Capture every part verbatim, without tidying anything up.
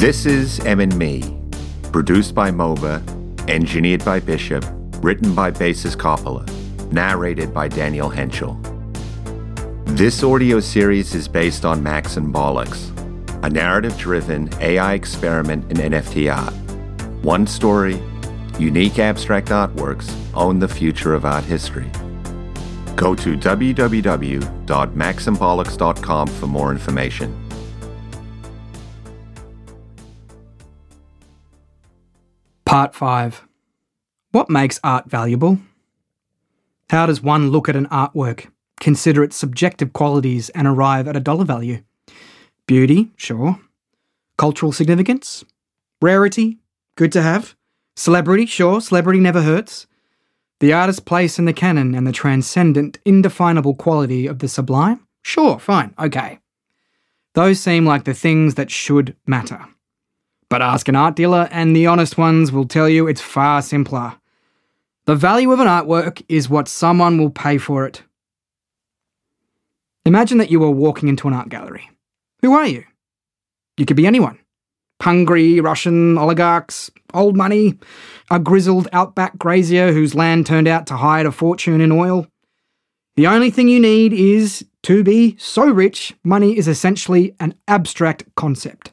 This is M and Me, produced by MOBA, engineered by Bishop, written by Basis Coppola, narrated by Daniel Henschel. This audio series is based on Max and Bollocks, a narrative-driven A I experiment in N F T art. One story, unique abstract artworks own the future of art history. Go to w w w dot max and bollocks dot com for more information. Part five. What makes art valuable? How does one look at an artwork, consider its subjective qualities and arrive at a dollar value? Beauty, sure. Cultural significance? Rarity? Good to have. Celebrity? Sure, celebrity never hurts. The artist's place in the canon and the transcendent, indefinable quality of the sublime? Sure, fine, okay. Those seem like the things that should matter. But ask an art dealer, and the honest ones will tell you it's far simpler. The value of an artwork is what someone will pay for it. Imagine that you were walking into an art gallery. Who are you? You could be anyone. Hungry Russian oligarchs, old money, a grizzled outback grazier whose land turned out to hide a fortune in oil. The only thing you need is to be so rich, money is essentially an abstract concept.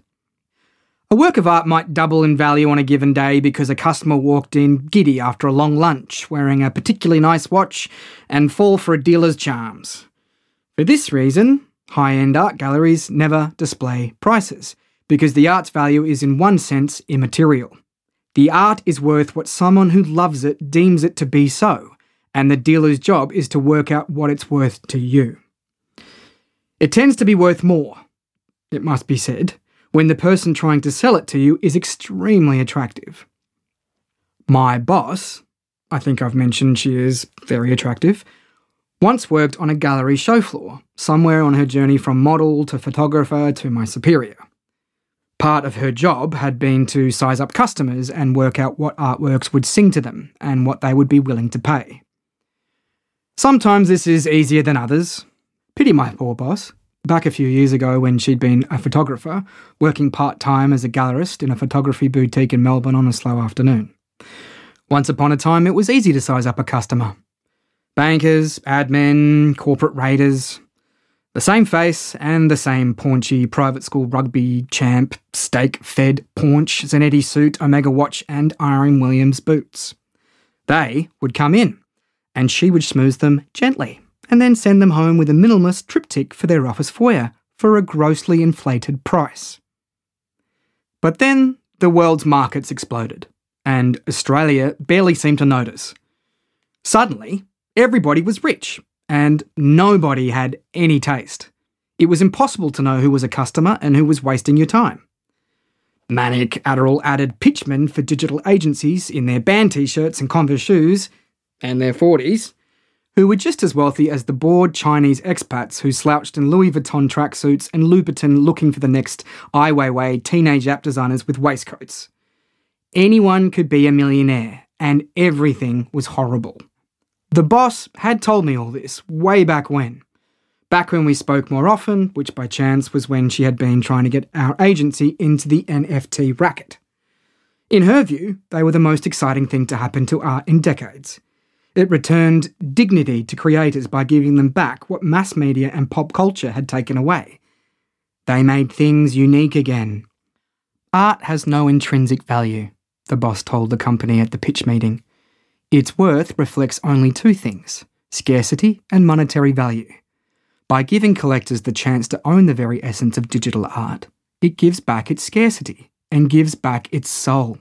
A work of art might double in value on a given day because a customer walked in giddy after a long lunch, wearing a particularly nice watch, and fall for a dealer's charms. For this reason, high-end art galleries never display prices, because the art's value is in one sense immaterial. The art is worth what someone who loves it deems it to be so, and the dealer's job is to work out what it's worth to you. It tends to be worth more, it must be said, when the person trying to sell it to you is extremely attractive. My boss, I think I've mentioned she is very attractive, once worked on a gallery show floor, somewhere on her journey from model to photographer to my superior. Part of her job had been to size up customers and work out what artworks would sing to them and what they would be willing to pay. Sometimes this is easier than others. Pity my poor boss. Back a few years ago when she'd been a photographer, working part-time as a gallerist in a photography boutique in Melbourne on a slow afternoon. Once upon a time, it was easy to size up a customer. Bankers, admin, corporate raiders. The same face and the same paunchy private school rugby champ, steak-fed paunch, Zanetti suit, Omega watch and Irene Williams boots. They would come in, and she would smooth them gently, and then send them home with a minimalist triptych for their office foyer for a grossly inflated price. But then the world's markets exploded, and Australia barely seemed to notice. Suddenly, everybody was rich, and nobody had any taste. It was impossible to know who was a customer and who was wasting your time. Manic Adderall added pitchmen for digital agencies in their band t-shirts and Converse shoes, and their forties, who were just as wealthy as the bored Chinese expats who slouched in Louis Vuitton tracksuits and Louboutin looking for the next Ai Weiwei teenage app designers with waistcoats. Anyone could be a millionaire, and everything was horrible. The boss had told me all this way back when. Back when we spoke more often, which by chance was when she had been trying to get our agency into the N F T racket. In her view, they were the most exciting thing to happen to art in decades. It returned dignity to creators by giving them back what mass media and pop culture had taken away. They made things unique again. Art has no intrinsic value, the boss told the company at the pitch meeting. Its worth reflects only two things, scarcity and monetary value. By giving collectors the chance to own the very essence of digital art, it gives back its scarcity and gives back its soul.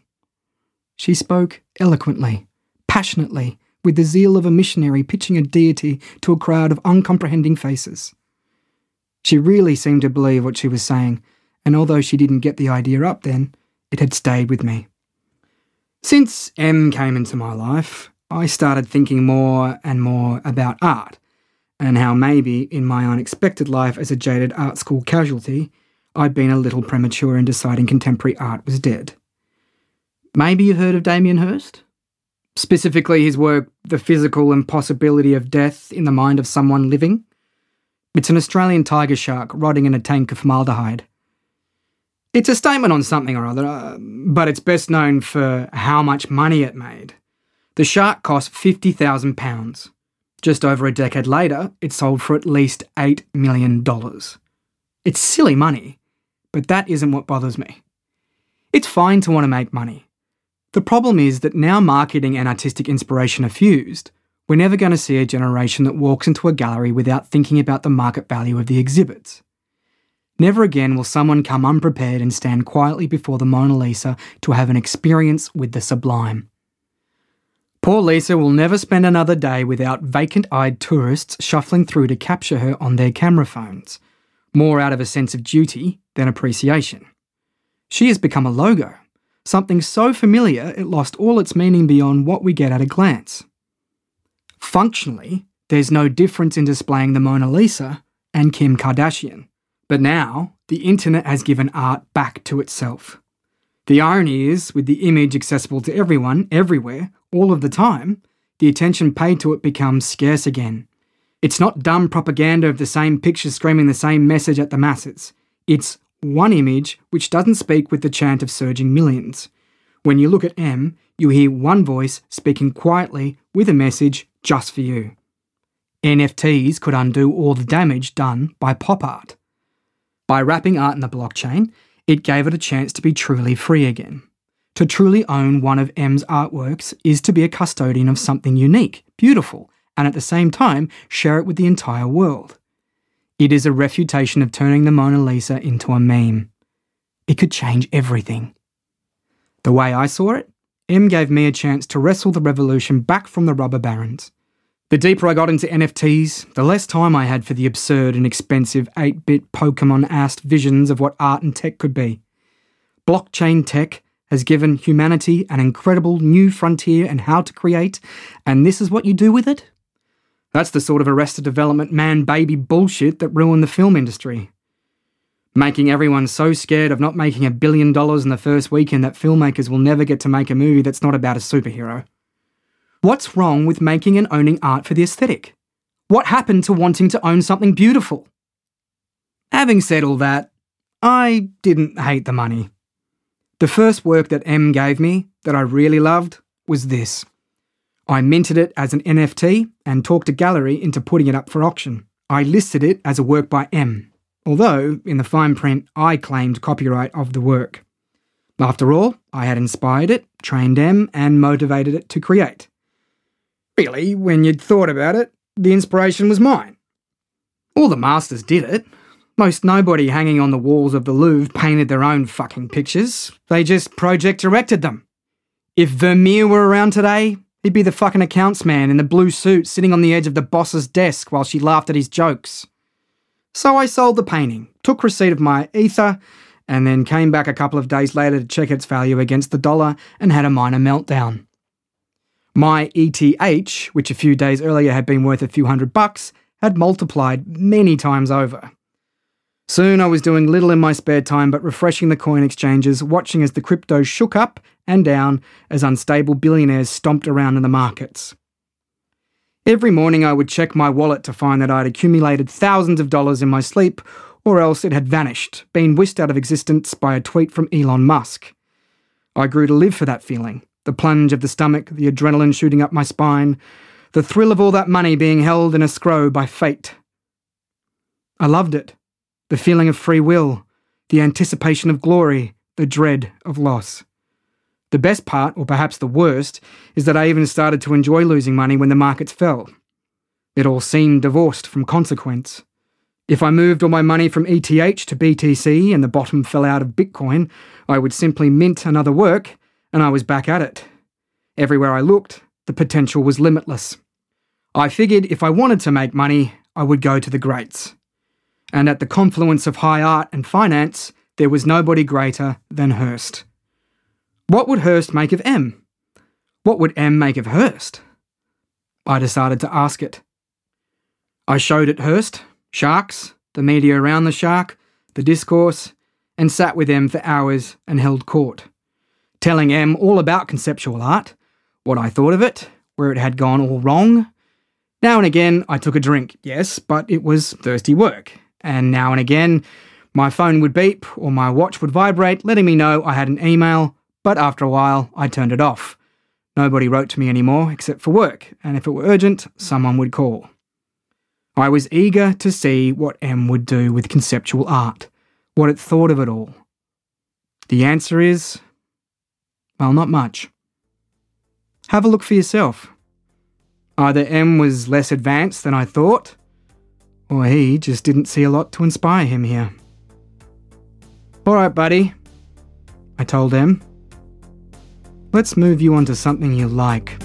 She spoke eloquently, passionately, with the zeal of a missionary pitching a deity to a crowd of uncomprehending faces. She really seemed to believe what she was saying, and although she didn't get the idea up then, it had stayed with me. Since M came into my life, I started thinking more and more about art, and how maybe, in my unexpected life as a jaded art school casualty, I'd been a little premature in deciding contemporary art was dead. Maybe you've heard of Damien Hirst? Specifically his work, The Physical Impossibility of Death in the Mind of Someone Living. It's an Australian tiger shark rotting in a tank of formaldehyde. It's a statement on something or other, uh, but it's best known for how much money it made. The shark cost fifty thousand pounds. Just over a decade later, it sold for at least eight million dollars. It's silly money, but that isn't what bothers me. It's fine to want to make money. The problem is that now marketing and artistic inspiration are fused, we're never going to see a generation that walks into a gallery without thinking about the market value of the exhibits. Never again will someone come unprepared and stand quietly before the Mona Lisa to have an experience with the sublime. Poor Lisa will never spend another day without vacant-eyed tourists shuffling through to capture her on their camera phones, more out of a sense of duty than appreciation. She has become a logo, something so familiar it lost all its meaning beyond what we get at a glance. Functionally, there's no difference in displaying the Mona Lisa and Kim Kardashian. But now, the internet has given art back to itself. The irony is, with the image accessible to everyone, everywhere, all of the time, the attention paid to it becomes scarce again. It's not dumb propaganda of the same picture screaming the same message at the masses. It's one image which doesn't speak with the chant of surging millions. When you look at M, you hear one voice speaking quietly with a message just for you. N F Ts could undo all the damage done by pop art. By wrapping art in the blockchain, it gave it a chance to be truly free again. To truly own one of M's artworks is to be a custodian of something unique, beautiful, and at the same time share it with the entire world. It is a refutation of turning the Mona Lisa into a meme. It could change everything. The way I saw it, M gave me a chance to wrestle the revolution back from the rubber barons. The deeper I got into N F Ts, the less time I had for the absurd and expensive eight-bit Pokemon-assed visions of what art and tech could be. Blockchain tech has given humanity an incredible new frontier in how to create, and this is what you do with it? That's the sort of Arrested Development man-baby bullshit that ruined the film industry. Making everyone so scared of not making a billion dollars in the first weekend that filmmakers will never get to make a movie that's not about a superhero. What's wrong with making and owning art for the aesthetic? What happened to wanting to own something beautiful? Having said all that, I didn't hate the money. The first work that M gave me that I really loved was this. I minted it as an N F T and talked a gallery into putting it up for auction. I listed it as a work by M, although in the fine print I claimed copyright of the work. After all, I had inspired it, trained M, and motivated it to create. Really, when you'd thought about it, the inspiration was mine. All the masters did it. Most nobody hanging on the walls of the Louvre painted their own fucking pictures. They just project directed them. If Vermeer were around today, he'd be the fucking accounts man in the blue suit sitting on the edge of the boss's desk while she laughed at his jokes. So I sold the painting, took receipt of my ether, and then came back a couple of days later to check its value against the dollar and had a minor meltdown. My E T H, which a few days earlier had been worth a few hundred bucks, had multiplied many times over. Soon I was doing little in my spare time but refreshing the coin exchanges, watching as the crypto shook up and down as unstable billionaires stomped around in the markets. Every morning I would check my wallet to find that I'd accumulated thousands of dollars in my sleep, or else it had vanished, been whisked out of existence by a tweet from Elon Musk. I grew to live for that feeling. The plunge of the stomach, the adrenaline shooting up my spine, the thrill of all that money being held in a escrow by fate. I loved it. The feeling of free will, the anticipation of glory, the dread of loss. The best part, or perhaps the worst, is that I even started to enjoy losing money when the markets fell. It all seemed divorced from consequence. If I moved all my money from E T H to B T C and the bottom fell out of Bitcoin, I would simply mint another work, and I was back at it. Everywhere I looked, the potential was limitless. I figured if I wanted to make money, I would go to the greats. And at the confluence of high art and finance, there was nobody greater than Hirst. What would Hirst make of M? What would M make of Hirst? I decided to ask it. I showed it Hirst, sharks, the media around the shark, the discourse, and sat with M for hours and held court. Telling M all about conceptual art, what I thought of it, where it had gone all wrong. Now and again I took a drink, yes, but it was thirsty work. And now and again My phone would beep or my watch would vibrate, letting me know I had an email, but after a while, I turned it off. Nobody wrote to me anymore except for work, and if it were urgent, someone would call. I was eager to see what M would do with conceptual art, what it thought of it all. The answer is, well, not much. Have a look for yourself. Either M was less advanced than I thought, or he just didn't see a lot to inspire him here. All right, buddy, I told M. Let's move you onto something you like.